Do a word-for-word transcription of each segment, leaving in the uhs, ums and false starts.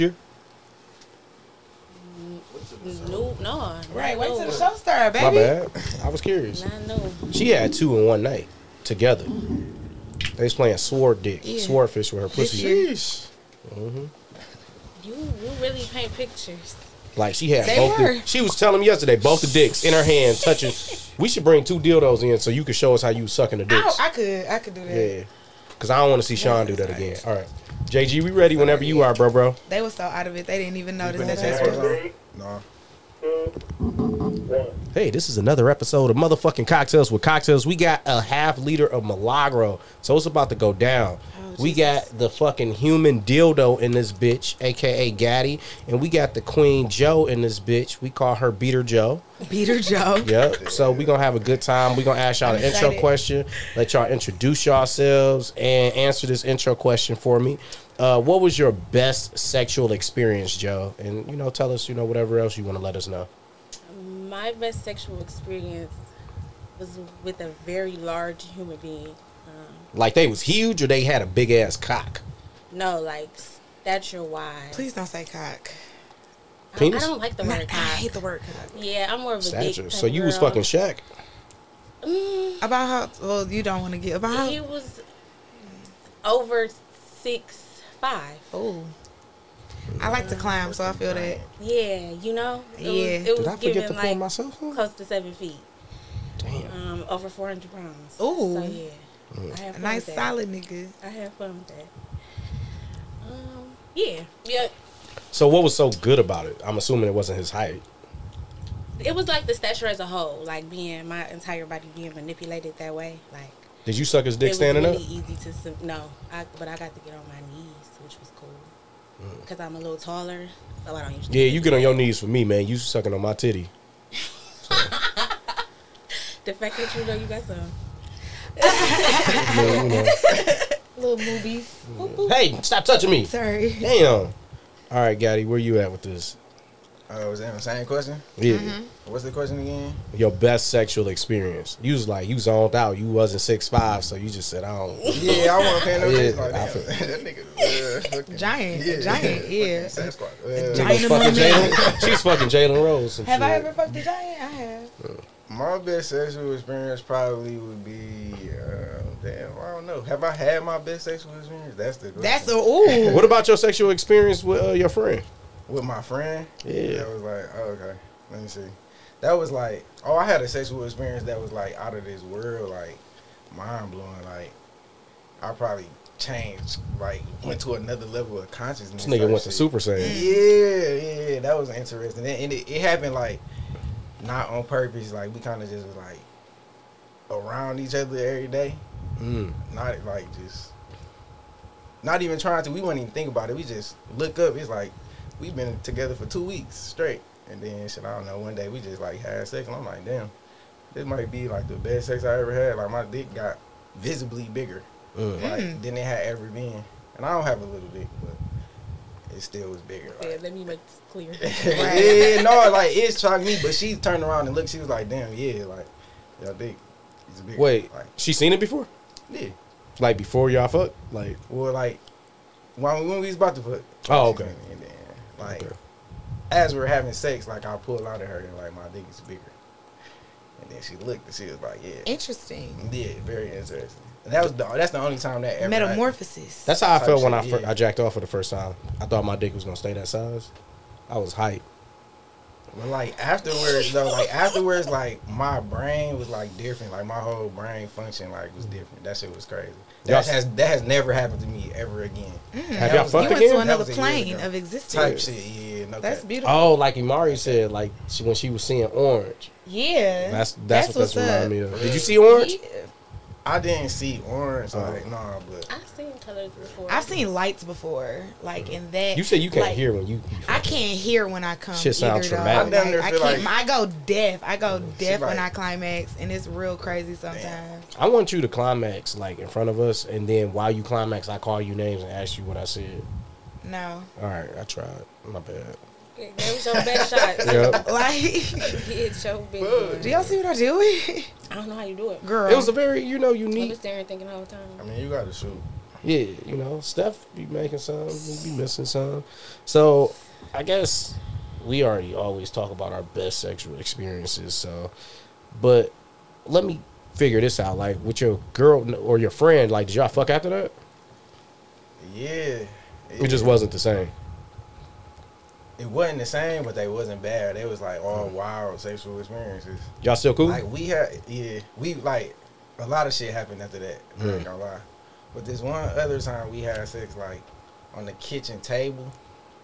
year? No, no. Right, wait till the show starts, baby. My bad. I was curious. Nah, no. She had two in one night together. Mm-hmm. They was playing sword dick, yeah. swordfish with her pussy. Sheesh. Mm-hmm. You you really paint pictures. Like she had they both. The, she was telling me yesterday, both the dicks in her hand touching. We should bring two dildos in so you could show us how you sucking the dicks. I, I could, I could do that. Yeah, because I don't want to see Sean do that again. All right, J G, we ready whenever you are, bro, bro. They were so out of it, they didn't even notice that that's what. No. Hey, this is another episode of motherfucking Cocktails with Cocktails. We got a half liter of Milagro, so it's about to go down. Oh, we got the fucking human dildo in this bitch, aka Gaddy, and we got the Queen Joe in this bitch. We call her Beater Joe. Beater Joe. Yep. So we gonna have a good time. We gonna ask y'all an intro question, let y'all introduce yourselves, and answer this intro question for me. Uh, what was your best sexual experience, Joe? And, you know, tell us, you know, whatever else you want to let us know. My best sexual experience was with a very large human being. Um, like they was huge or they had a big-ass cock? No, like, that's your wife. Please don't say cock. I, I don't like the word My, cock. I hate the word cock. Yeah, I'm more of a Stature. Dick So you girl. Was fucking Shaq? Mm. About how, well, you don't want to get, about how? He was over six. Five. Oh, I like to climb, so I feel that. Yeah, you know. It yeah. Was, it was Did I forget to pull like myself up? Close to seven feet. Damn. Um, over four hundred pounds. Oh. So yeah. Mm. I have fun nice with that. Solid nigga. I have fun with that. Um. Yeah. Yeah. So what was so good about it? I'm assuming it wasn't his height. It was like the stature as a whole, like being my entire body being manipulated that way. Like. Did you suck his dick it standing really up? It was easy to no, I, but I got to get on my knees. Which was cool because mm. I'm a little taller, so I don't usually. Yeah, you get on your knees for me, man. You sucking on my titty. So. The fact that you know you got some yeah, you know. Little boobies. Yeah. Hey, stop touching me! Sorry. Damn. All right, Gaddy, where you at with this? Uh, was that the same question? Yeah. Mm-hmm. What's the question again? Your best sexual experience. You was like, you zoned out. You wasn't six five, so you just said, I don't. Yeah, I want to pay no attention. Yeah, like, that nigga. Uh, giant. Yeah. Giant, yeah. Sasquatch. Uh, giant fucking Jaylen. She's fucking Jalen Rose. Have shit. I ever fucked a giant? I have. My best sexual experience probably would be, uh, damn, I don't know. Have I had my best sexual experience? That's the question. That's the, ooh. What about your sexual experience with uh, your friend? With my friend, yeah, I was like, oh, okay, let me see. That was like, oh, I had a sexual experience that was like out of this world, like mind blowing. Like, I probably changed, like went to another level of consciousness. This nigga went to Super Saiyan. Yeah, yeah, that was interesting, and it, it happened like not on purpose. Like we kind of just was like around each other every day, mm. not like just, not even trying to. We wouldn't even think about it. We just look up. It's like. We've been together for two weeks straight. And then, shit, I don't know, one day we just, like, had sex. And I'm like, damn, this might be, like, the best sex I ever had. Like, my dick got visibly bigger, mm. like, than it had ever been. And I don't have a little dick, but it still was bigger. Yeah, like, let me make this clear. Yeah, no, like, it shocked me. But she turned around and looked. She was like, damn, yeah, like, your dick is bigger. Wait, like, she seen it before? Yeah. Like, before y'all fuck? Like, well, like, when we was about to fuck. Oh, okay. And then, like, okay. As we were having sex, like, I pulled out of her and, like, my dick is bigger. And then she looked and she was like, yeah. Interesting. Yeah, very interesting. And that was the, that's the only time that ever. Metamorphosis. I, that's how I felt when I, fir- yeah. I jacked off for the first time. I thought my dick was going to stay that size. I was hyped. But, like, afterwards, though, like, afterwards, like, my brain was, like, different. Like, my whole brain function, like, was different. That shit was crazy. That has that has never happened to me ever again. Mm. Have y'all fucked again? You went to another plane of existence. Type shit, yeah. No that's cap. Beautiful. Oh, like Imari said, like, she, when she was seeing Orange. Yeah. That's that's, that's what that's reminded me of. Did you see Orange? Yeah. I didn't see Orange. Oh. Like, nah, but. I've seen colors before. I've seen lights before. Like, mm-hmm. in that. You said you can't like, hear when you. I can't hear when I come. Shit sounds traumatic. Like, I, can't, like, I go deaf. I go deaf like, when I climax, and it's real crazy sometimes. Man. I want you to climax, like, in front of us, and then while you climax, I call you names and ask you what I said. No. All right, I tried. My bad. That was your best shot. Yep. Like, get your big one. Do y'all see what I do? I don't know how you do it, girl. It was a very, you know, unique. I'm just staring, thinking all the time. I mean, you got to shoot. Yeah, you know, Steph be making some, he be missing some. So I guess we already always talk about our best sexual experiences. So, but let me figure this out. Like, with your girl or your friend, like, did y'all fuck after that? Yeah. It, it just wasn't the same. It wasn't the same, but they wasn't bad. It was like all wild sexual experiences. Y'all still cool? Like, we had, yeah, we like a lot of shit happened after that. I ain't gonna lie. But this one other time we had sex, like, on the kitchen table,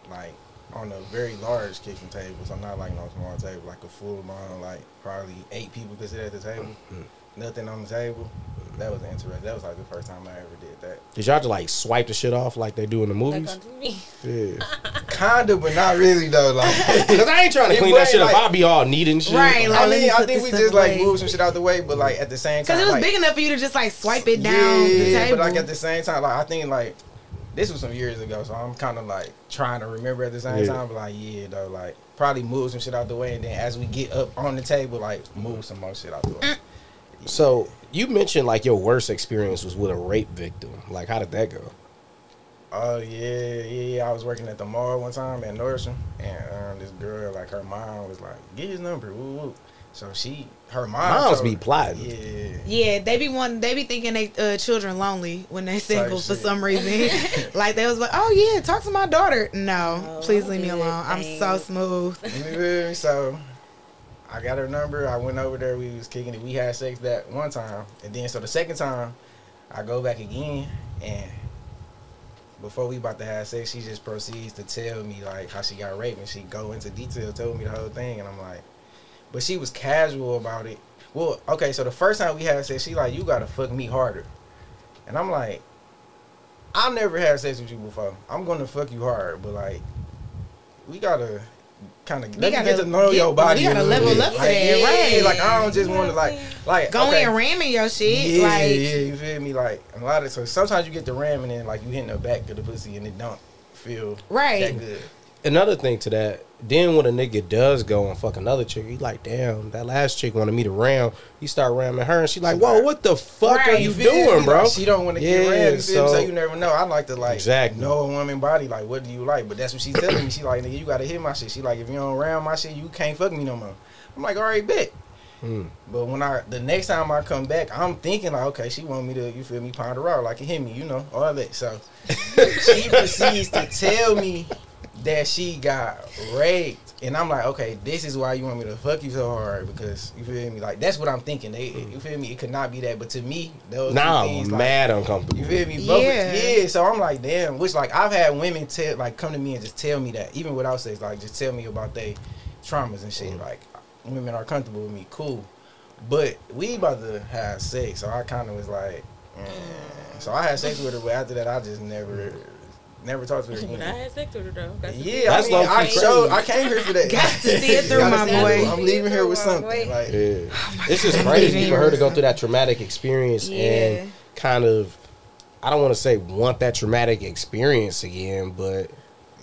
like, on a very large kitchen table. So not like no small table, like a full on, like, probably eight people could sit at the table. Mm-hmm. Nothing on the table. That was interesting. That was, like, the first time I ever did that. Did y'all just, like, swipe the shit off like they do in the movies? Yeah. Kinda, but not really, though. Like, because I ain't trying to clean that shit like, up. I'll be all neat and shit. Right. Like, I mean, I think we just, away. like, moved some shit out the way, but, like, at the same time. Because it was like, big enough for you to just, like, swipe it yeah, down the table. Yeah, but, like, at the same time, like, I think, like, this was some years ago, so I'm kind of, like, trying to remember at the same yeah. time. But, like, yeah, though, like, probably move some shit out the way, and then as we get up on the table, like, move some more shit out the way. Mm. Yeah. So... You mentioned, like, your worst experience was with a rape victim. Like, how did that go? Oh, yeah, yeah, yeah. I was working at the mall one time at Nordstrom, and um, this girl, like, her mom was like, get his number, woo, woo. So she, her mom. Moms be plotting. Yeah. Yeah, they be wanting, they be thinking they uh, children lonely when they single for some reason. Like, they was like, oh, yeah, talk to my daughter. No, oh, please leave me alone. Thing. I'm so smooth. So... I got her number. I went over there. We was kicking it. We had sex that one time. And then, so the second time, I go back again. And before we about to have sex, she just proceeds to tell me, like, how she got raped. And she go into detail, told me the whole thing. And I'm like, but she was casual about it. Well, okay, so the first time we had sex, she like, you got to fuck me harder. And I'm like, I never had sex with you before. I'm going to fuck you hard. But, like, we got to... kind of let you get to know get, your body. You gotta level bit. Up to like, that, yeah, right? Like, I don't just want to like, like go okay. in and ramming your shit. Yeah, like, yeah, you feel me? Like a lot of so sometimes you get the ramming and like you hitting the back of the pussy and it don't feel right. That good. Another thing to that, then when a nigga does go and fuck another chick, you like, damn, that last chick wanted me to ram. You start ramming her, and she like, whoa, what the fuck right, are you doing, me? Bro? Like, she don't want to yeah, get rammed, so, so you never know. I like to, like, exactly. know a woman body, like, what do you like? But that's what she's telling me. She like, nigga, you got to hit my shit. She like, if you don't ram my shit, you can't fuck me no more. I'm like, all right, bet. Mm. But when I, the next time I come back, I'm thinking like, okay, she want me to, you feel me, pound her out, like, it hit me, you know, all that. So she proceeds to tell me that she got raped, and I'm like, okay, this is why you want me to fuck you so hard, because you feel me, like, that's what I'm thinking. They, you feel me, it could not be that, but to me, those nah, two things, mad like, uncomfortable. You feel me, both yeah. yeah. So I'm like, damn. Which like I've had women tell, like, come to me and just tell me that, even without sex, like, just tell me about their traumas and shit. Mm. Like, women are comfortable with me, cool, but we about to have sex, so I kind of was like, mm. so I had sex with her, but after that, I just never. Never talked to her again. I had sex with her though. Got yeah, that's I mean, I showed. I came here for that. Got to see it through, my boy. I'm leaving here with something. Like, yeah. oh it's just crazy for her to go through that traumatic experience yeah. and kind of, I don't want to say want that traumatic experience again, but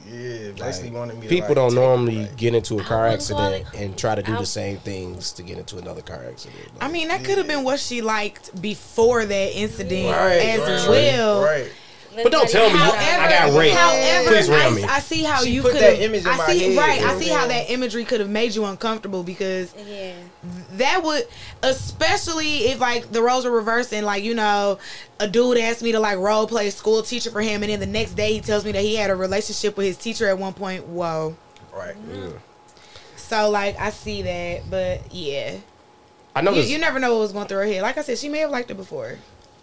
yeah, basically like, wanted me. People to like don't normally like, get into a car accident like, and try to do I, the same things to get into another car accident. Like, I mean, that yeah. could have been what she liked before that incident right, as right, well. Right. But don't tell me however, I got raped. However, Please ram me. I see how she you could. I see right. I see how that imagery could have made you uncomfortable because yeah. that would, especially if like the roles were reversed and like you know, a dude asked me to like role play school teacher for him, and then the next day he tells me that he had a relationship with his teacher at one point. Whoa. Right. Mm-hmm. Yeah. So like I see that, but yeah, I know you, you never know what was going through her head. Like I said, she may have liked it before.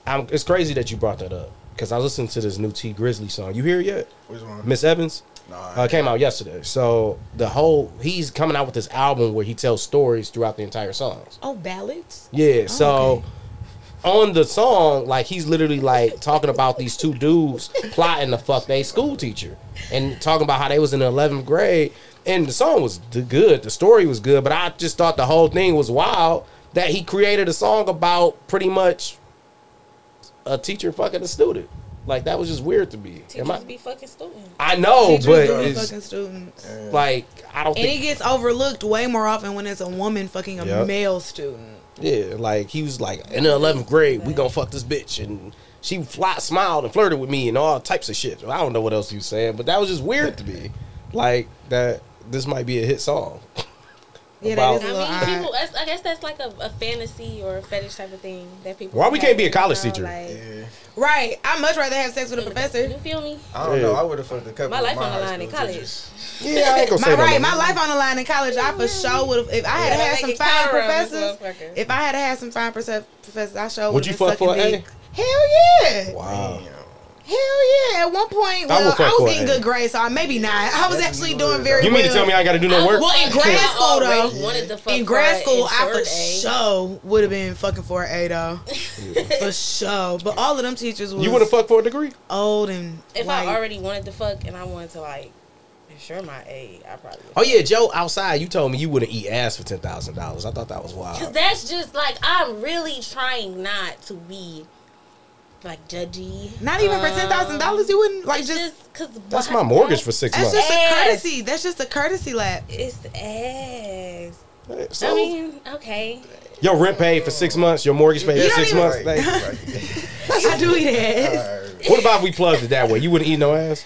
I'm, it's crazy that you brought that up. Because I was listening to this new T Grizzly song. You hear it yet? Which one? Miss Evans? No. Uh, came out yesterday. So the whole, he's coming out with this album where he tells stories throughout the entire songs. Oh, ballads? Yeah. Oh, so okay. on the song, like he's literally like talking about these two dudes plotting to fuck their school teacher and talking about how they was in the eleventh grade. And the song was good. The story was good. But I just thought the whole thing was wild that he created a song about pretty much a teacher fucking a student. Like, that was just weird to me. Teachers I, be fucking students. I know, teachers but be it's, fucking students. Like, I don't and think... And it gets overlooked way more often when it's a woman fucking a yep. male student. Yeah, like, he was like, in the eleventh grade, we gonna fuck this bitch. And she fly, smiled and flirted with me and all types of shit. I don't know what else you saying, but that was just weird to me. Like, that this might be a hit song. Yeah, that is a little I mean, people, I guess that's like a, a fantasy or a fetish type of thing that people. Why we can't be a college know, teacher? Like, yeah. Right. I'd much rather have sex with a professor. You feel me? I don't yeah. know. I would have fucked a couple. My life on the line in college. Teachers. Yeah, I ain't gonna say that. Right. No my life on the line in college. I for sure would have. If I had yeah, had some fine professors, if I had had some fine professors, I sure would have been sucking dick. Hell yeah! Wow. Damn. Hell yeah! At one point, well, I, I was getting good grades, so I maybe not. I was That's actually doing very well. You mean well. to tell me I got to do no work? Well, in grad school though, in grad school, I for sure would have been fucking for an A though, for sure. But all of them teachers was you would have fucked for a degree. Old and if white. I already wanted to fuck and I wanted to like ensure my A, I probably. Would. Oh yeah, Joe, outside you told me you wouldn't eat ass for ten thousand dollars. I thought that was wild. Cause that's just like I'm really trying not to be. Like judgy. Not even um, for ten thousand dollars, you wouldn't like just. just cause that's my mortgage for six that's months. That's just ass. a courtesy. That's just a courtesy lap. It's ass. So, I mean, okay. Your rent paid for six months. Your mortgage paid for six even, months. Right, right. I do eat ass. Right. What about if we plugged it that way? You wouldn't eat no ass.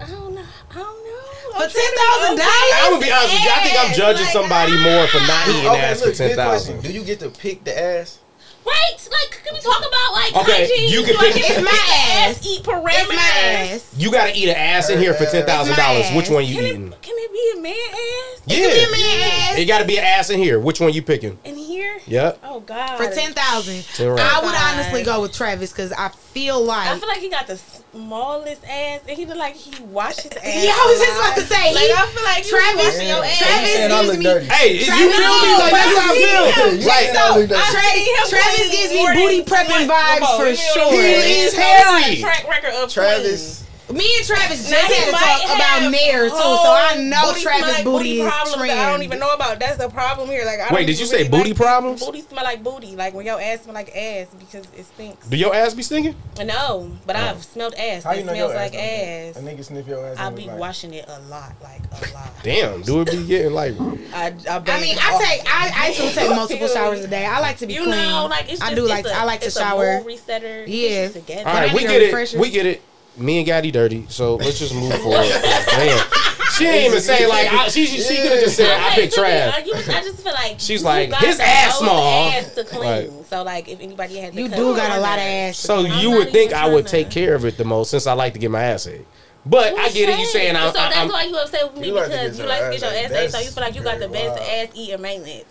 I don't know. I don't know. For ten thousand dollars, I'm gonna be honest with you. I think I'm judging like, somebody ah. more for not eating okay, ass look, for ten thousand. Do you get to pick the ass? Right? Like, can we talk about, like, okay, hygiene? You can like, pick it's my ass. ass. Eat parameters. It's my ass. You got to eat an ass in here for ten thousand dollars. Which one you can eating? It, can it be a man ass? Yeah. It can be a man yeah. ass. It got to be an ass in here. Which one you picking? In here? Yep. Oh, God. For ten thousand dollars. Right. I would honestly go with Travis because I feel like. I feel like he got the smallest ass. And he look like he washed his ass. Yeah, I was just about to say. Like, he, I feel like Travis, yeah. your ass. Travis gives me. Dirty. Hey, Travis, you feel me? Like, that's how I feel. Right. Travis. Travis gives me booty prepping vibes for sure. He is hairy. Track record of Travis. Me and Travis just had to talk about Nair too, so I know Travis' booty is trimmed. I don't even know about. That's the problem here. Like, I wait, did you say booty problems? Booty smell like booty. Like when your ass smell like ass because it stinks. Do your ass be stinking? No, but I've smelled ass. It smells like ass. A nigga sniff your ass. I be washing it a lot, like a lot. Damn, do it be getting like? I I mean, I take I I still take multiple showers a day. I like to be clean. You know, like it's just I do like I like to shower. Resetter. Yeah. All right, we get it. We get it. Me and Gaddy dirty, so let's just move forward. Damn. She ain't even say like I, she she, she could have just said I, I picked Trav. I just feel like she's like his ass small. Ass to clean. Like, so like if anybody had to you do got a lot of ass. So I'm you would think I would take care of it the most since I like to get my ass ate. But Ooh, I get it. You saying I'm so that's I'm, why you upset with me because like you like to get your ass ate. So you feel like you got the best ass eating maintenance.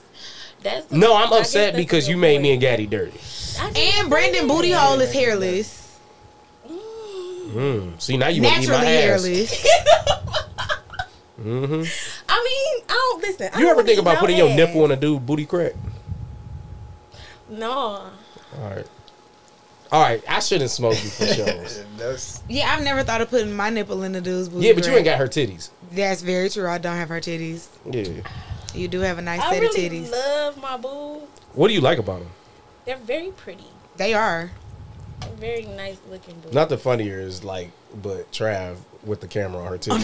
That's the no, I'm upset because you made me and Gaddy dirty. And Brandon booty hole is hairless. Mm. See, now you want to eat my hairless. Ass. mm-hmm. I mean, I don't listen. I you don't ever think about no putting ass. Your nipple on a dude booty crack? No. All right. All right. I shouldn't smoke you for shows. Yeah, I've never thought of putting my nipple in a dude's booty crack. Yeah, but crack. You ain't got her titties. That's very true. I don't have her titties. Yeah. You do have a nice I set really of titties. I love my boo. What do you like about them? They're very pretty. They are. Very nice looking booty. Not the funnier is like, but Trav with the camera on her titties.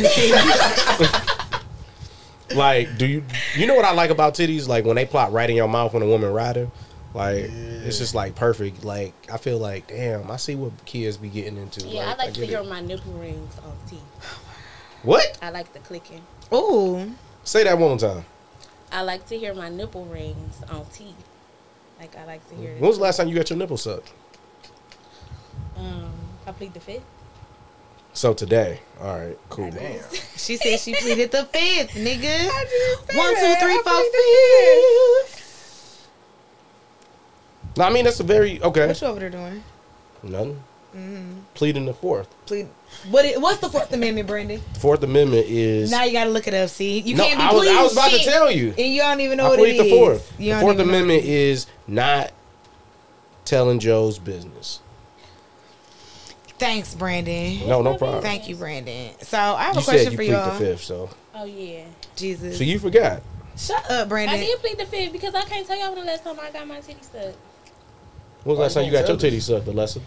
Like, do you you know what I like about titties? Like when they plop right in your mouth when a woman riding, like yeah. It's just like perfect. Like I feel like damn, I see what kids be getting into. Yeah, like, I like to hear my nipple rings on teeth. What? I like the clicking. Ooh, say that one time. I like to hear my nipple rings on teeth. Like I like to hear. When was the last time you got your nipple sucked? Um, I plead the fifth. So today, all right, cool. Damn. She said she pleaded the fifth, nigga. One, two, three, I four, fifth. No, I mean that's a very okay. What you over there doing? Nothing. Mm-hmm. Pleading the fourth. Plead. What? Is, what's the Fourth Amendment, Brandon? Fourth Amendment is. Now you gotta look it up. See, you no, can't be I was, I was about shit, to tell you, and you don't even know I what it the is. Fourth. The Fourth Amendment is not telling Joe's business. Thanks, Brandon. No, no problem. Thank you, Brandon. So I have you a question you for y'all. You said you plead the fifth, so. Oh yeah. Jesus. So you forgot. Shut up, Brandon. I did plead the fifth because I can't tell y'all when the last time I got my titty sucked. What was the last time you got your titty sucked, Alessa?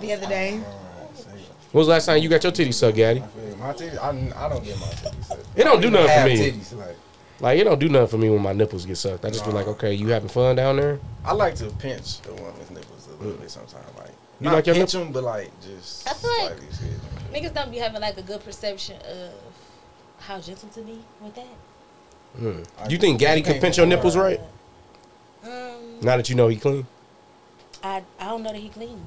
The other day. What was the last time you got your titty sucked, Gaddy? My titty, I, I don't get my titty sucked. It don't do nothing for me. Titties, like. Like, it don't do nothing for me when my nipples get sucked. I just be like, okay, you having fun down there? I like to pinch the woman's nipples a little bit sometimes, like. You not like your catch n- them, but like just. I feel like niggas don't be having like a good perception of how gentle to be with that. Mm. You think Gaddy can pinch your nipples right? Um, now that you know he clean. I I don't know that he clean.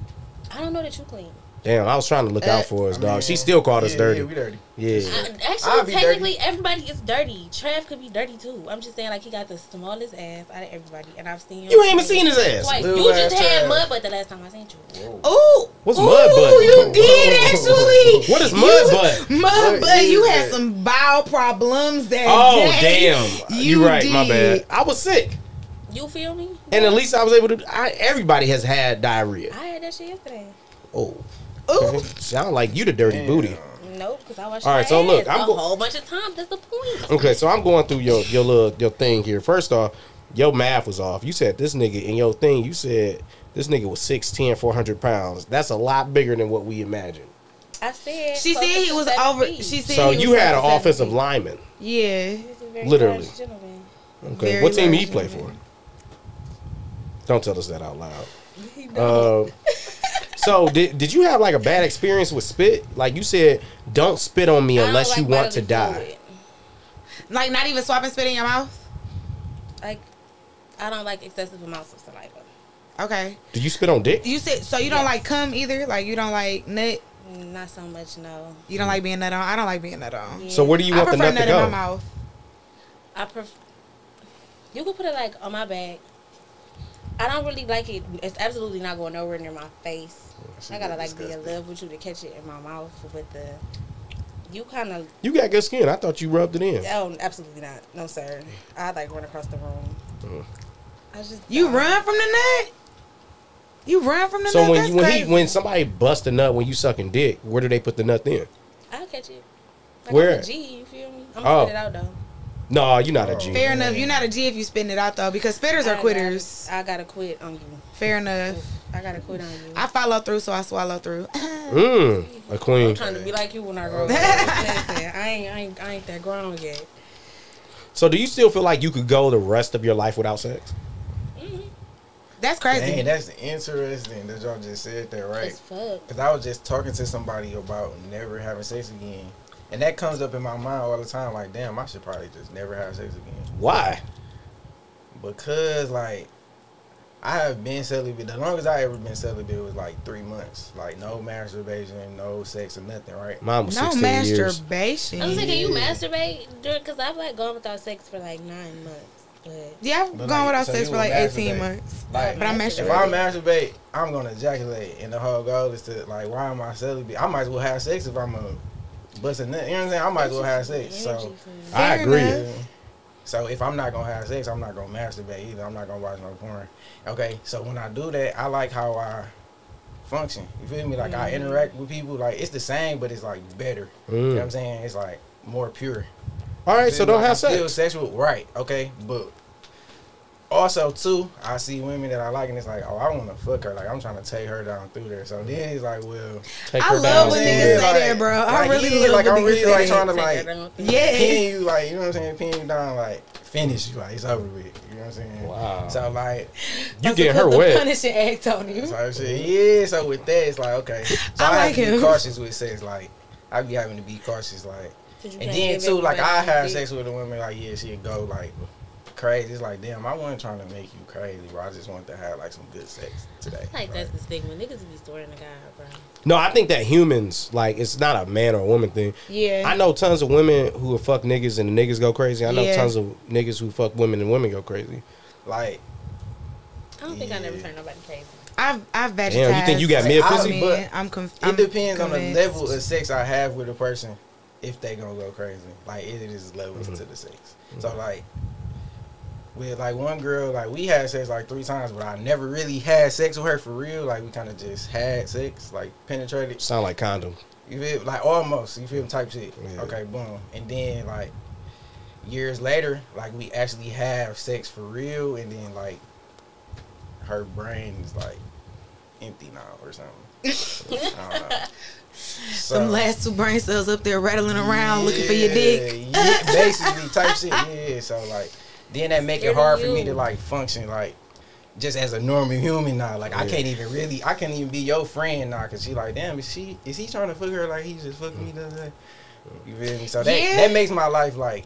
I don't know that you clean. Damn, I was trying to look uh, out for us, dog. I mean, she still called yeah, us dirty. Yeah, we dirty. Yeah. I, actually, technically, dirty. Everybody is dirty. Trav could be dirty, too. I'm just saying, like, he got the smallest ass out of everybody, and I've seen him. You ain't even seen his ass. Twice. You just had Trav. Mud butt the last time I seen you. Ooh. What's Ooh, mud butt? You did, actually. What is mud you, butt? Mud butt. You had that? Some bowel problems that oh, day. Oh, damn. You You're right. Did. My bad. I was sick. You feel me? And at least I was able to. I, everybody has had diarrhea. I had that shit yesterday. Oh. Ooh. Sound like you the dirty Damn. Booty. Nope, because I watched all right, so look, I'm a go- whole bunch of times. That's the point. Okay, so I'm going through your your little your thing here. First off, your math was off. You said this nigga in your thing. You said this nigga was six ten, four hundred pounds. That's a lot bigger than what we imagined. I said she said he was over. Feet. She said so you had an offensive lineman. Yeah, he was a very literally. Large gentleman. Okay, very what team he play for? Don't tell us that out loud. Uh, so did did you have like a bad experience with spit? Like you said, don't spit on me unless like you want to die. Food. Like not even swapping spit in your mouth? Like I don't like excessive amounts of saliva. Okay. Do you spit on dick? You said so you yes. don't like cum either? Like you don't like nut? Not so much, no. You don't mm. like being nut on? I don't like being nut on. Yeah. So where do you want I the nut, nut to go? I prefer nut in my mouth. I prefer. You could put it like on my back. I don't really like it. It's absolutely not going nowhere near my face. She I gotta like disgusting. Be in love with you to catch it in my mouth. But the you kind of you got good skin. I thought you rubbed it in. Oh, absolutely not. No, sir. I like run across the room. Mm. I just you I, run from the nut. You run from the so nut. So when you, when he, when somebody busts a nut when you sucking dick, where do they put the nut in? I'll catch it. Like where? I'm a G, you feel me? I'm gonna oh. put it out though. No, you're not a G. Fair enough. You're not a G if you spin it out, though, because spitters are I quitters. Gotta, I got to quit on you. Fair enough. I got to quit on you. I follow through, so I swallow through. Mmm, a queen. I'm trying to be like you when I grow up. I ain't, I, ain't, I ain't that grown yet. So do you still feel like you could go the rest of your life without sex? Mm-hmm. That's crazy. Dang, that's interesting that y'all just said that, right? That's fuck. Because I was just talking to somebody about never having sex again. And that comes up in my mind all the time. Like, damn, I should probably just never have sex again. Why? Because, like, I have been celibate. The longest I ever been celibate was, like, three months. Like, no masturbation, no sex or nothing, right? Mine was no masturbation. Years. I was like, can you masturbate? Because I've, like, gone without sex for, like, nine months. But yeah, I've gone like, without so sex for, like, masturbate. eighteen months. Like, but I masturbate. If I masturbate, I'm going to ejaculate. And the whole goal is to, like, why am I celibate? I might as well have sex if I'm a... But you know what I'm saying? I might as well have sex. So I agree. Yeah. So if I'm not gonna have sex, I'm not gonna masturbate either. I'm not gonna watch no porn. Okay. So when I do that, I like how I function. You feel me? Like mm-hmm. I interact with people. Like it's the same, but it's like better. Mm. You know what I'm saying? It's like more pure. All right. So don't like have I'm sex. Still sexual, right? Okay. But also too, I see women that I like, and it's like, oh, I want to fuck her. Like I'm trying to take her down through there. So then he's like, well, take I her love down when niggas say that, bro. I like, really yeah, love like when I'm really like trying to like, yeah, pin you, like you know what I'm saying, pin you down, like finish you, like it's over with. You know what I'm saying? Wow. So like, you get her wet. Punishing act on you. So shit, yeah. So with that, it's like okay. So I, I like have to him. Be cautious with sex. Like I be having to be cautious. Like and then too, like I have sex with a woman. Like yeah, she'll go like. Crazy, it's like damn. I wasn't trying to make you crazy, bro. I just wanted to have like some good sex today. Like right? That's the stigma. Niggas be storing the guy, bro. No, I think that humans like it's not a man or a woman thing. Yeah, I know tons of women who will fuck niggas and the niggas go crazy. I know yeah. tons of niggas who fuck women and women go crazy. Like, I don't yeah. think I never turned nobody crazy. I've I've damn, you think you got mid pussy? But I'm confused. It depends convinced. On the level of sex I have with a person. If they gonna go crazy, like it is levels mm-hmm. to the sex. Mm-hmm. So like. With, like, one girl, like, we had sex, like, three times, but I never really had sex with her for real. Like, we kind of just had sex, like, penetrated. Sound like condom. You feel? Like, almost. You feel? Type shit. Yeah. Okay, boom. And then, like, years later, like, we actually have sex for real, and then, like, her brain is, like, empty now or something. I don't know. So, them last two brain cells up there rattling around yeah, looking for your dick. Yeah, basically, type shit. Yeah, so, like... Then that make it hard for me to like function. Like just as a normal human now. Like, yeah. I can't even really, I can't even be your friend now, because she like, damn, is she, is he trying to fuck her like he just fucked me the other day? You feel me? So that, yeah. that makes my life, like,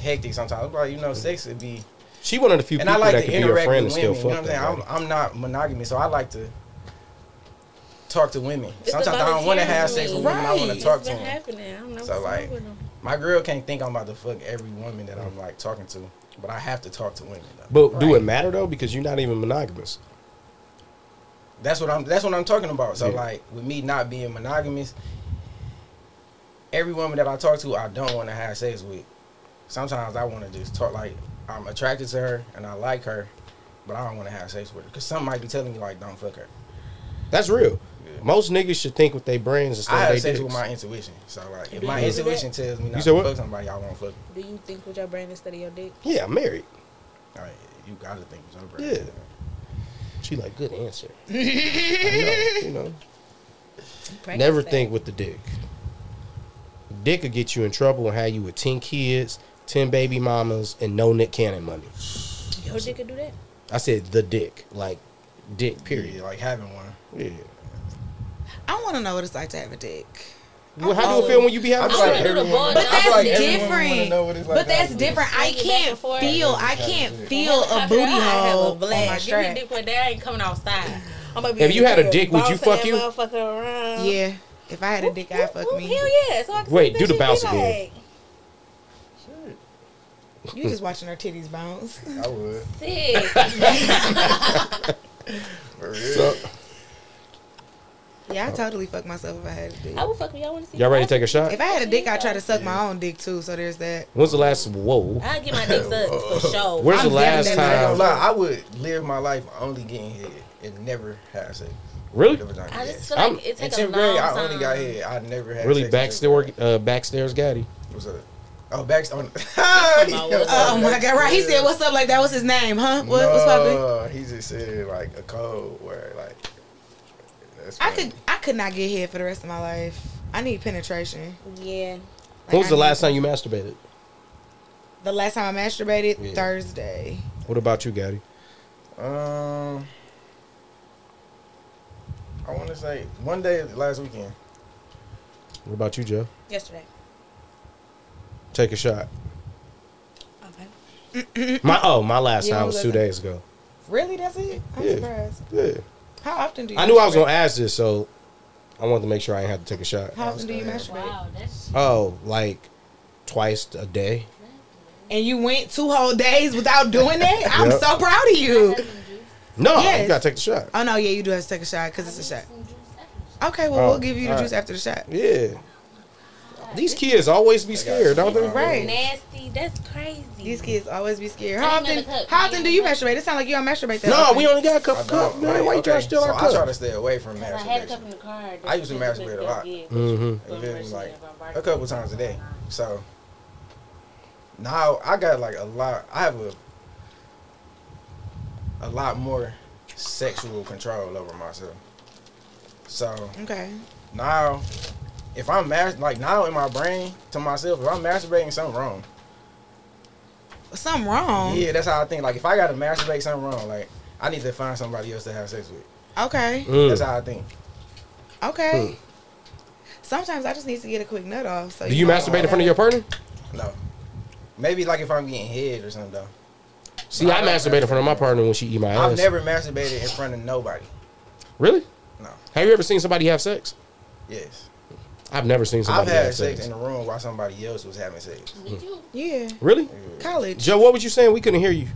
hectic sometimes. Like, you know, sex would be. She one of the few people like that can be your friend and still fuck. You know what I'm saying? I'm, I'm not monogamous, so I like to talk to women. It's sometimes I don't want to have sex with right. women. I want to talk to them. Happening. I don't know so, like, with them. My girl can't think I'm about to fuck every woman that I'm, like, talking to. But I have to talk to women, though. But right. do it matter, though? Because you're not even monogamous. That's what I'm That's what I'm talking about. So, yeah. like, with me not being monogamous, every woman that I talk to, I don't want to have sex with. Sometimes I want to just talk, like, I'm attracted to her and I like her, but I don't want to have sex with her. Because some might be telling me, like, don't fuck her. That's real. Yeah. Most niggas should think with their brains instead of their dicks. I have sex with my intuition. So, like, if my intuition tells me not to fuck somebody, I won't fuck them. Do you think with your brain instead of your dick? Yeah, I'm married. All right, you got to think with your brain. Yeah. She like, good answer. I know, you know. You never that. Think with the dick. Dick could get you in trouble and have you with ten kids, ten baby mamas, and no Nick Cannon money. Your dick could do that? I said the dick. Like, dick, period. Yeah, like having one. Yeah. I want to know what it's like to have a dick. Well, how do you feel when you be having sex? Like but that's like different. Like but that's different. I can't feel. I can't feel a booty hole on my strap. Give me a dick that ain't coming outside. I'm gonna be if you had a dick, would you fuck you? Yeah. If I had a dick, I'd fuck me. Hell yeah. So I can Wait, do the bounce again. Sure. You just watching her titties bounce. I would. Sick. For real. Yeah, I totally fuck myself if I had a dick. I would fuck me. I want to see. Y'all ready to take a shot? If I had a dick, I'd try to suck yeah. my own dick, too. So there's that. When's the last... Whoa. I'd get my dick sucked for sure. When's the last time... I would live my life only getting hit and never have sex. Really? I just feel like it takes a long grade, time. I only got hit. I never had really sex. Really? Backstair, uh, Backstairs Gotti. What's up? Oh, Backstairs. Oh, my God. Right. He said, what's up? Like, that was his name, huh? What, no, what's poppin'? He just said, like, a code where, like... I could I could not get head for the rest of my life. I need penetration. Yeah. Like, when was I the last time you masturbated? The last time I masturbated? Yeah. Thursday. What about you, Gotti? Um, I want to say one day last weekend. What about you, Joe? Yesterday. Take a shot. Okay. my Oh, my last yeah, time was two days ago. Really? That's it? I'm yeah. surprised. Yeah. How often do you I knew masturbate? I was going to ask this, so I wanted to make sure I didn't have to take a shot. How often do you masturbate? Wow, that's... Oh, like twice a day. And you went two whole days without doing that? Yep. I'm so proud of you. No, yes. You got to take the shot. Oh, no, yeah, you do have to take a shot because it's a shot. Okay, well, oh, we'll give you the juice right. after the shot. Yeah. These kids always be scared, don't they? Right. Nasty. That's crazy. These kids always be scared. How often, how often do you masturbate? It sounds like you don't masturbate that often. No, we only got a cup of cup. Man, right, why okay. you trying to steal so our cup? I try to stay away from masturbation. I had a cup in the car. I used to masturbate a lot. Mm-hmm. Then, like, a couple times a day. So, now I got, like, a lot. I have a, a lot more sexual control over myself. So, okay. Now... If I'm, mas- like, now in my brain to myself, if I'm masturbating, something wrong. Something wrong? Yeah, that's how I think. Like, if I got to masturbate, something wrong. Like, I need to find somebody else to have sex with. Okay. Mm. That's how I think. Okay. Mm. Sometimes I just need to get a quick nut off. So Do you, you masturbate in front of your partner? No. Maybe, like, if I'm getting head or something, though. See, but I, I masturbate in front of my partner when she eat my ass. I've never masturbated in front of nobody. Really? No. Have you ever seen somebody have sex? Yes. I've never seen somebody I've had have sex. sex in the room while somebody else was having sex. Did you? Yeah. Really? Yeah. College. Joe, what was you saying? We couldn't hear you.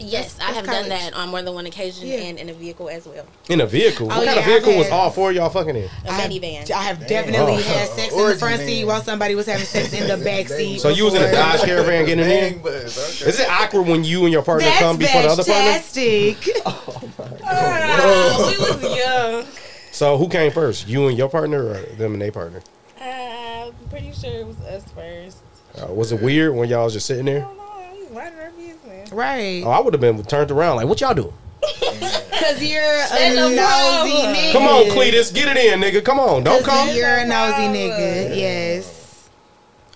Yes, that's, I have college. Done that on more than one occasion yeah. and in a vehicle as well. In a vehicle? Oh, what yeah, kind of vehicle had, was all four of y'all fucking in? A minivan. I have definitely oh. had sex in the front seat while somebody was having sex in the back seat. So you was in a Dodge Caravan getting in? Is it awkward when you and your partner that's come before the other partner? Fantastic. Oh, my God. Uh, we was young. So who came first? You and your partner or them and their partner? Uh, I'm pretty sure it was us first. Uh, was it weird when y'all was just sitting there? I don't know. I was minding our business. Right. Oh, I would have been turned around like, what y'all doing? Because you're a nosy nigga. Come on, Cletus. Get it in, nigga. Come on. Don't come. You're a nosy nigga. Yes.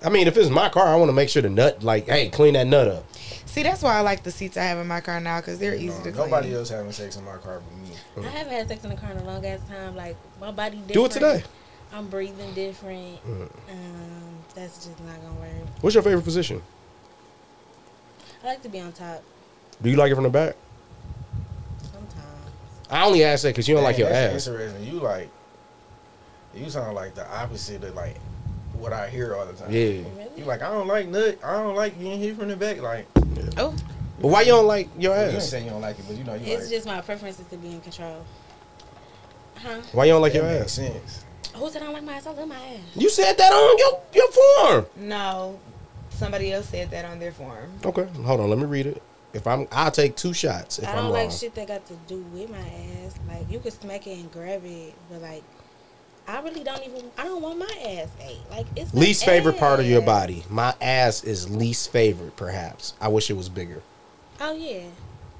I mean, if it's my car, I want to make sure the nut, like, hey, clean that nut up. See, that's why I like the seats I have in my car now, because they're easy no, to clean. Nobody else having sex in my car but me. I haven't had sex in the car in a long ass time. Like, my body different. Do it today. I'm breathing different. Mm. Um, that's just not going to work. What's your favorite position? I like to be on top. Do you like it from the back? Sometimes. I only ask that because you don't Man, like your that's ass. Interesting. You like, you sound like the opposite of, like, what I hear all the time. Yeah. Really? You like, I don't like nut. I don't like being hit from the back. Like, yeah. Oh. But why you don't like your ass? You say you don't like it, but you know you It's like just my preference is to be in control. Huh? Why you don't like that your ass? Sense. Who said I don't like my ass? I love my ass. You said that on your, your form. No. Somebody else said that on their form. Okay. Hold on. Let me read it. If I'm, I'll take two shots if I'm wrong. I don't like shit that got to do with my ass. Like, you could smack it and grab it, but, like, I really don't even, I don't want my ass ate. Like, it's least favorite ass. Part of your body. My ass is least favorite, perhaps. I wish it was bigger. Oh, yeah.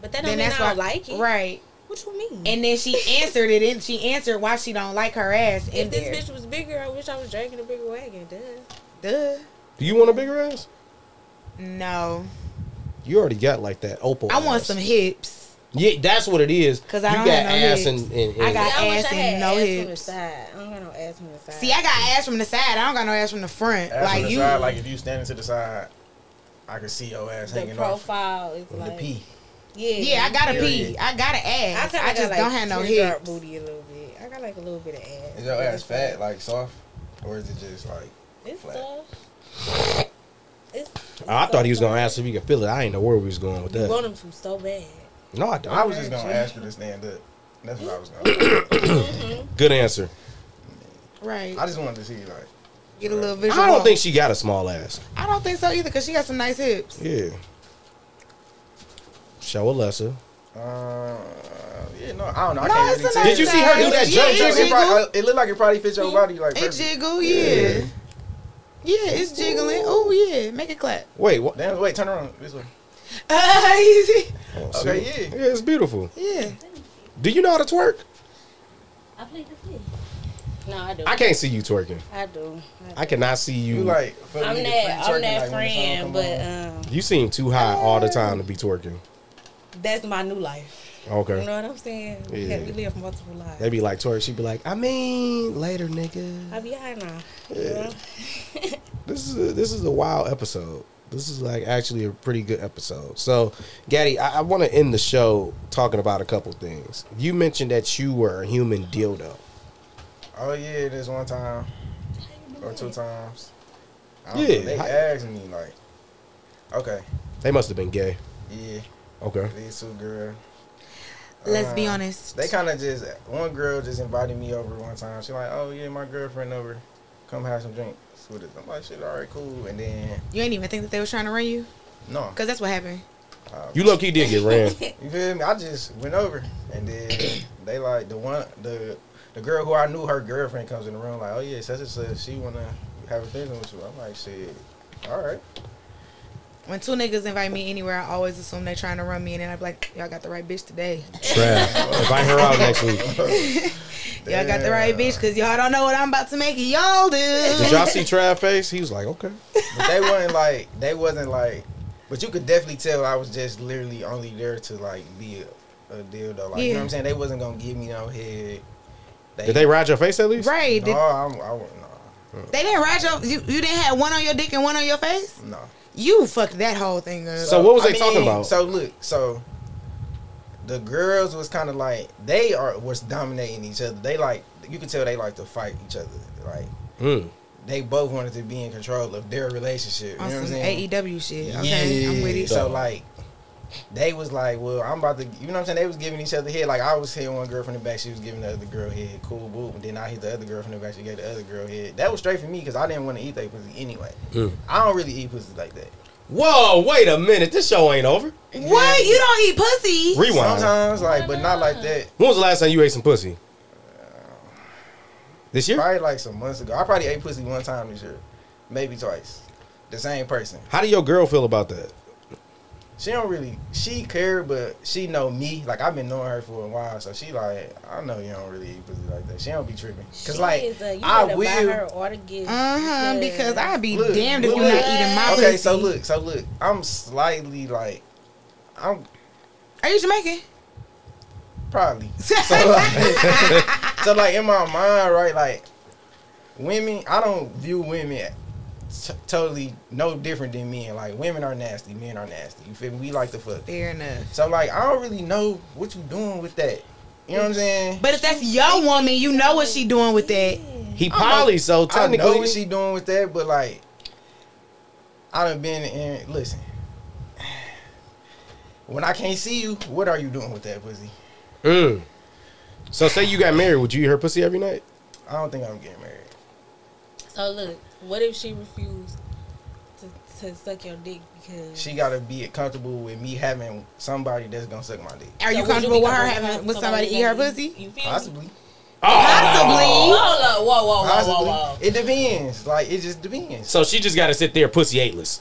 But that don't then mean that's I don't why, like it. Right. What you mean? And then she answered it, and she answered why she don't like her ass in If this there. Bitch was bigger, I wish I was dragging a bigger wagon. Duh. Duh. Do you want a bigger ass? No. You already got, like, that opal I ass. want some hips. Yeah, that's what it is. Because I you don't got have no ass hips. And, and, and I got See, ass I and no ass hips. From the side. I don't got no ass from the side. See, I got ass from the side. I don't got no ass from the front. Ass like from the you, side, like if you standing to the side, I can see your ass the hanging off. The profile is like the pee. Yeah, yeah, I got a yeah, pee. Yeah. I got an ass. I, I just got, like, don't have no hips. Booty a little bit. I got like a little bit of ass. Is your ass fat, like soft, or is it just like it's flat? Soft. It's, it's I so thought he was going to ask if he could feel it. I ain't know where we was going with that. You want him to so bad. No, I don't. I was just going to ask you to stand up. That's what I was going to ask. Good answer. Right. I just wanted to see, like, get a little visual. I don't think she got a small ass. I don't think so either, because she got some nice hips. Yeah. Show a lesser. Uh, yeah, no, I don't know. I no, can't really tell. Did you see her do that jump? Yeah, it, probably, it looked like it probably fit your body. Like perfect. It jiggle, yeah. yeah. Yeah, it's jiggling. Oh yeah, make it clap. Wait, what? Damn, wait, turn around this way. Uh, easy. Oh, okay, yeah, yeah, it's beautiful. Yeah. Do you know how to twerk? I play the flute. No, I do. I can't see you twerking. I do. I, do. I cannot see you. You like? I'm that. I'm that like friend, but um, you seem too high uh, all the time to be twerking. That's my new life. Okay. You know what I'm saying? Yeah. We live multiple lives. They be like, Tori, she be like, I mean, later, nigga. I be high now. Yeah. This is a, this is a wild episode. This is, like, actually a pretty good episode. So, Gaddy, I, I want to end the show talking about a couple things. You mentioned that you were a human dildo. Oh, yeah, this one time or two times. I don't yeah. know. They I, asked me, like, okay. They must have been gay. Yeah. Okay. These two girls. Let's um, be honest. They kind of just, one girl just invited me over one time. She like, oh, yeah, my girlfriend over. Come have some drinks with us. I'm like, shit, all right, cool. And then. You ain't even think that they was trying to run you? No. Because that's what happened. Uh, you low-key did get ran. You feel me? I just went over. And then they like, the one, the the girl who I knew, her girlfriend comes in the room like, oh, yeah, such and such. She want to have a thing with you. I'm like, shit, all right. When two niggas invite me anywhere, I always assume they're trying to run me, and then I be like, y'all got the right bitch today. Invite her out next week. Y'all got the right bitch, because y'all don't know what I'm about to make y'all do. Did y'all see Trav face? He was like, okay. But they wasn't like, they wasn't like, but you could definitely tell I was just literally only there to, like, be a, a dildo. Like, yeah. You know what I'm saying? They wasn't going to give me no head. They, Did they ride your face at least? Right. No, I, I wouldn't. No. They didn't ride your, you, you didn't have one on your dick and one on your face? No. You fucked that whole thing up. So what was they I mean, talking about? So look, so the girls was kind of like they are was dominating each other. They like you could tell they like to fight each other. Like mm. they both wanted to be in control of their relationship. You on know what I'm saying? A E W shit. Okay, yeah. I'm with it. So like they was like, well, I'm about to. You know what I'm saying? They was giving each other head. Like I was hitting one girl from the back. She was giving the other girl head. Cool, boom. And then I hit the other girl from the back. She gave the other girl head. That was straight for me because I didn't want to eat that pussy anyway. Mm. I don't really eat pussy like that. Whoa, wait a minute. This show ain't over. Yeah. What? You don't eat pussy? Rewind. Sometimes, like, but not like that. When was the last time you ate some pussy? Uh, this year? Probably like some months ago. I probably ate pussy one time this year, maybe twice. The same person. How did your girl feel about that? she don't really, she care, but she know me. Like, I've been knowing her for a while, so she like, I know you don't really eat pussy like that. She don't be tripping. Because, like, a, you I will. Buy her or the gift. Uh-huh, because I be look, damned look, if you're look. not eating my okay, pussy. Okay, so look, so look. I'm slightly, like, I'm. Are you Jamaican? Probably. So, like, so, like, in my mind, right, like, women, I don't view women T- totally no different than men. Like, women are nasty, men are nasty. You feel me? We like to fuck. Fair enough. So, like, I don't really know what you doing with that. You know what I'm saying? But if that's your woman, you know what she doing with that. He probably so technically. I know what she doing with that, but, like, I done been in. Listen, when I can't see you, what are you doing with that pussy? Mm. So, say you got married, would you eat her pussy every night? I don't think I'm getting married. So, look. What if she refused to, to suck your dick because she gotta be comfortable with me having somebody that's gonna suck my dick? Are you so comfortable you with her having with somebody, somebody eat her pussy? You feel possibly. Me? Oh. Possibly. Whoa, whoa, whoa, possibly. whoa, whoa, whoa. It depends. Like, it just depends. So she just gotta sit there pussy ateless.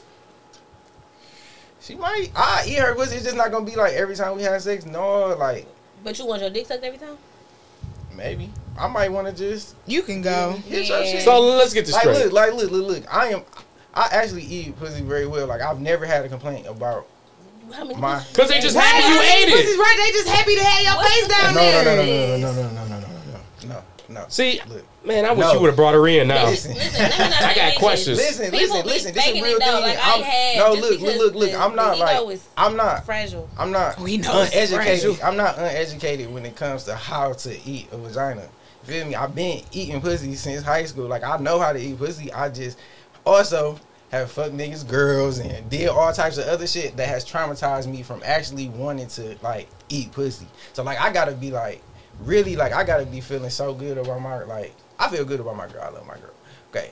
She might. I eat her pussy. It's just not gonna be like every time we have sex. No, like. But you want your dick sucked every time? Maybe. I might want to just... You can go. Yeah. So let's get this like, straight. Look, like, look, look, look. I am... I actually eat pussy very well. Like, I've never had a complaint about my... Because they just happy you ate it. Pussy's right. They just happy to have your what? face down no, there. No, no, no, no, no, no, no, no, no, no, no, no. See, look, man, I wish no. you would have brought her in now. Listen, listen. I got questions. Listen, People listen, listen. This is real though, thing. Like I'm, I had no, look, look, look, look. I'm not like... I'm not... Fragile. I'm not uneducated. I'm not uneducated when it comes to how to eat a vagina. Feel me? I've been eating pussy since high school. Like, I know how to eat pussy. I just also have fucked niggas, girls, and did all types of other shit that has traumatized me from actually wanting to, like, eat pussy. So, like, I gotta be, like, really, like, I gotta be feeling so good about my, like, I feel good about my girl. I love my girl. Okay.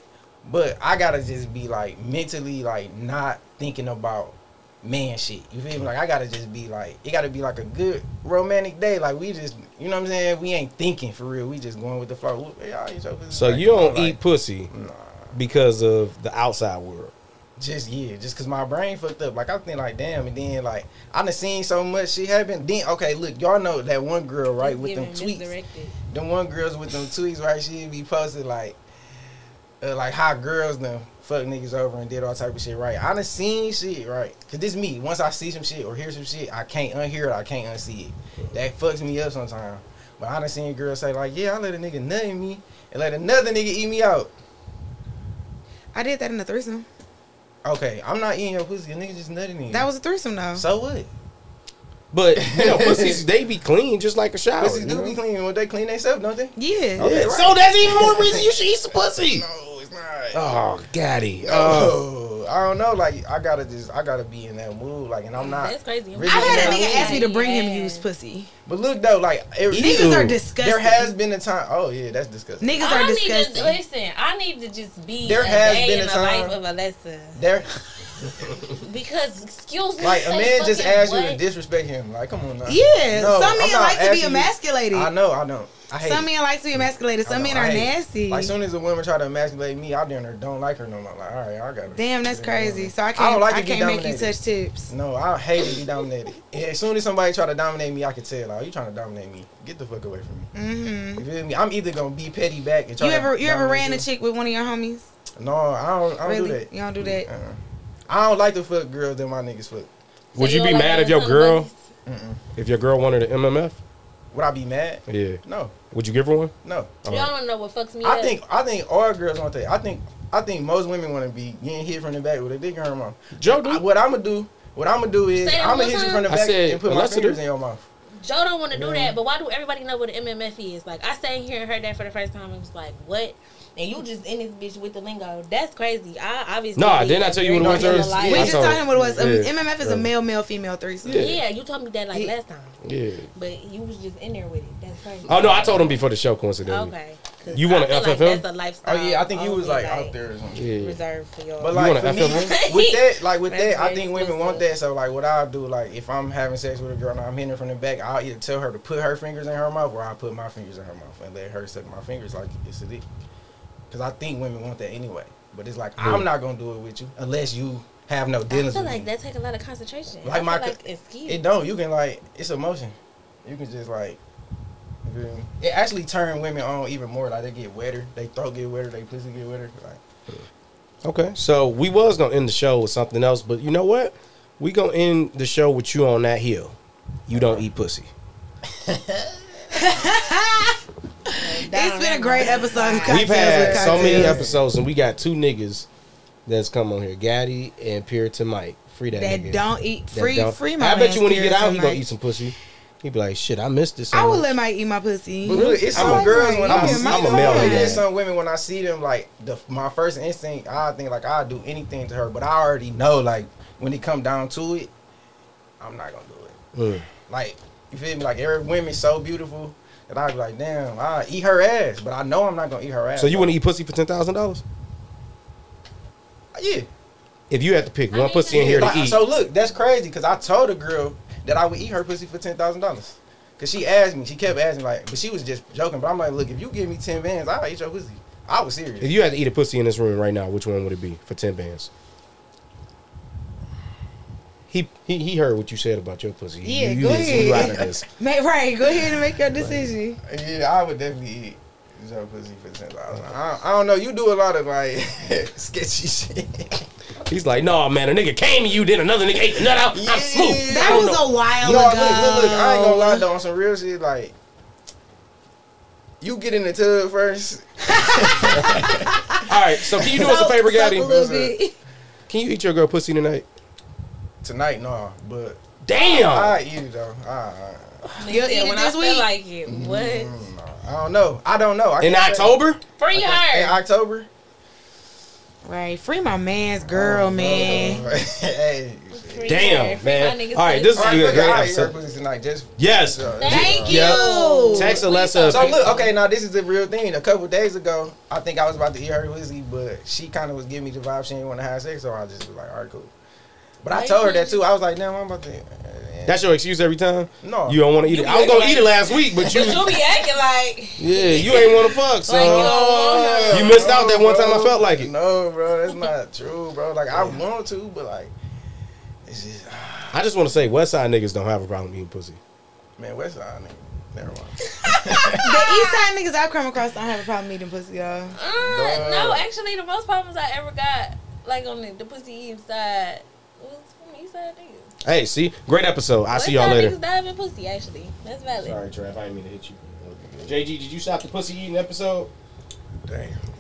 But I gotta just be, like, mentally, like, not thinking about man shit. You feel me? Like, I gotta just be like, it gotta be like a good romantic day. Like, we just, you know what I'm saying? We ain't thinking for real. We just going with the flow. So you don't eat pussy because of the outside world? Just, yeah, just because my brain fucked up. Like, I think like, damn, and then, like, I done seen so much shit happen. Then, okay, look, y'all know that one girl, right, with them tweets. The one girls with them tweets, right, she be posting, like, uh, like, how girls done fuck niggas over and did all type of shit, right? I done seen shit, right? Because this me. Once I see some shit or hear some shit, I can't unhear it. I can't unsee it. That fucks me up sometimes. But I done seen girls say, like, yeah, I let a nigga nut in me and let another nigga eat me out. I did that in a threesome. Okay, I'm not eating your pussy. A nigga just nutted in you. That was a threesome, though. So what? But, you know, pussies, they be clean just like a shower. Pussies do know? be clean. Well, they clean themselves, don't they? Yeah. Okay, right. So that's even more reason you should eat some pussy. No, it's not. Oh, Gaddy. Oh. oh. I don't know. Like, I gotta just, I gotta be in that mood. Like, and I'm not. That's crazy. Really, I had a nigga ask me to bring yeah. him used pussy. But look, though, like. Every, niggas ew. are disgusting. There has been a time. Oh, yeah, that's disgusting. Niggas I are disgusting. To, listen, I need to just be there a has day been in a time, life of Alessa. There. Because, excuse me, like, a man just asked what? you to disrespect him. Like, come on now. Yeah, no, some men like to be emasculated. You. I know, I know. I hate some it. men like to be emasculated. Some know, men are nasty. It. Like, as soon as a woman try to emasculate me, I damn her don't like her no more. Like, all right, I got it. Damn, that's crazy. Woman. So I can't, I, like I can't dominated. make you touch tips. No, I hate to be dominated. As soon as somebody try to dominate me, I can tell. Like, oh, you trying to dominate me? Get the fuck away from me. Mm-hmm. You feel me? I'm either gonna be petty back and try. You ever, to you ever ran you. a chick with one of your homies? No, I don't. I don't really? do that. You don't do that. Uh-uh. I don't like to fuck girls that my niggas fuck. So Would you, you be like mad if your girl, mm-mm. if your girl wanted an M M F? Would I be mad? Yeah. No. Would you give her one? No. Y'all right. don't know what fucks me I up. I think I think all girls want that. I think I think most women want to be getting hit from the back with a dick in her mouth. Joe, do I, what I'm gonna do? What I'm gonna do is I'm gonna hit you from the back said, and put my fingers do. in your mouth. Joe don't want to do that, but why do everybody know what an M M F is? Like, I sat here and heard that for the first time and was like, what? And you just in this bitch with the lingo. That's crazy. I obviously. Nah, didn't I tell you what it was? Yeah, we just told him what it was. Yeah, M M F is yeah. a male, male, female threesome. Yeah. yeah, you told me that like yeah. last time. Yeah. But you was just in there with it. That's crazy. Oh, no, I told him before the show, coincidentally. Okay. You want to F F M? Like that's a lifestyle. Oh, yeah, I think you was like, like out there or something. Yeah. Reserved for y'all. But like, you for me, with that, like with that, I think women want that. So, like, what I'll do, like, if I'm having sex with a girl and I'm hitting her from the back, I'll either tell her to put her fingers in her mouth or I'll put my fingers in her mouth and let her suck my fingers like it's a dick. Because I think women want that anyway. But it's like, yeah. I'm not going to do it with you unless you have no dealings. I feel like that take a lot of concentration. Like I feel my, like it's skill. It don't. You can like it's emotion. You can just like. It actually turn women on even more. Like they get wetter, they throat get wetter, they pussy get wetter. Like. Okay, so we was gonna end the show with something else, but you know what? We gonna end the show with you on that hill. You don't eat pussy. It's been a great episode. We've had so many episodes, and we got two niggas that's come on here, Gaddy and Puritan Mike. Free that. That nigga. Don't eat free. Don't. Free my. I bet you when he get out, he gonna eat some pussy. He'd be like, shit, I missed this. So I would much. let Mike eat my pussy. But really, it's some like girls when I see I'm a male. It's some women when I see them, like, the, my first instinct, I think, like, I'll do anything to her. But I already know, like, when it come down to it, I'm not going to do it. Mm. Like, you feel me? Like, every woman's so beautiful that I'd be like, damn, I'll eat her ass. But I know I'm not going to eat her ass. So you wouldn't eat pussy for ten thousand dollars? Yeah. If you had to pick one pussy in here to eat. So, look, that's crazy because I told a girl that I would eat her pussy for ten thousand dollars. Because she asked me, she kept asking, like, but she was just joking. But I'm like, look, if you give me ten bands, I'll eat your pussy. I was serious. If you had to eat a pussy in this room right now, which one would it be for ten bands? He he, he heard what you said about your pussy. Yeah, you, you go ahead. You out of this. Right, go ahead and make your decision. Right. Yeah, I would definitely eat your pussy for ten thousand dollars. I, I don't know. You do a lot of, like, sketchy shit. He's like, no, nah, man, a nigga came to you, then another nigga ate the nut out. Yeah. I'm smooth. That was know. a while no, ago. Look, look, look, I ain't gonna lie, though, on some real shit, like, you get in the tub first. All right, so can you do so, us a favor, Gaddy? A can you eat your girl pussy tonight? Tonight, no, but. Damn! I eat it, though. I, I, You'll eat it when this I feel week? like it. What? Mm, no, I don't know. I don't know. I in October? Free her. In October? Right, free my man's girl, oh, man. No, no, no. Hey, damn, man. All right, this is a good episode. Yes. Thank you. Text Alessa. So look, okay, now this is the real thing. A couple days ago, I think I was about to eat her pussy, but she kind of was giving me the vibe she didn't want to have sex, so I just was like, all right, cool. But I told her that too. I was like, damn, I'm about to. That's your excuse every time? No. You don't want to eat it. I was going to eat it last week, but you. But you be acting like. Yeah, you ain't want to fuck, so. Like, no, no, you missed no, out that one bro. time I felt like it. No, bro, that's not true, bro. Like, I want to, but, like, it's just. Uh, I just want to say, West Side niggas don't have a problem eating pussy. Man, West Side niggas. Never mind. The East Side niggas I come across don't have a problem eating pussy, y'all. Uh, no, actually, the most problems I ever got, like, on the, the pussy eating side, was from East Side niggas. Hey, see? Great episode. I'll West see y'all later. West Side niggas dive in pussy, actually. That's valid. Sorry, Trav. I didn't mean to hit you. J G, did you stop the pussy eating episode? Damn.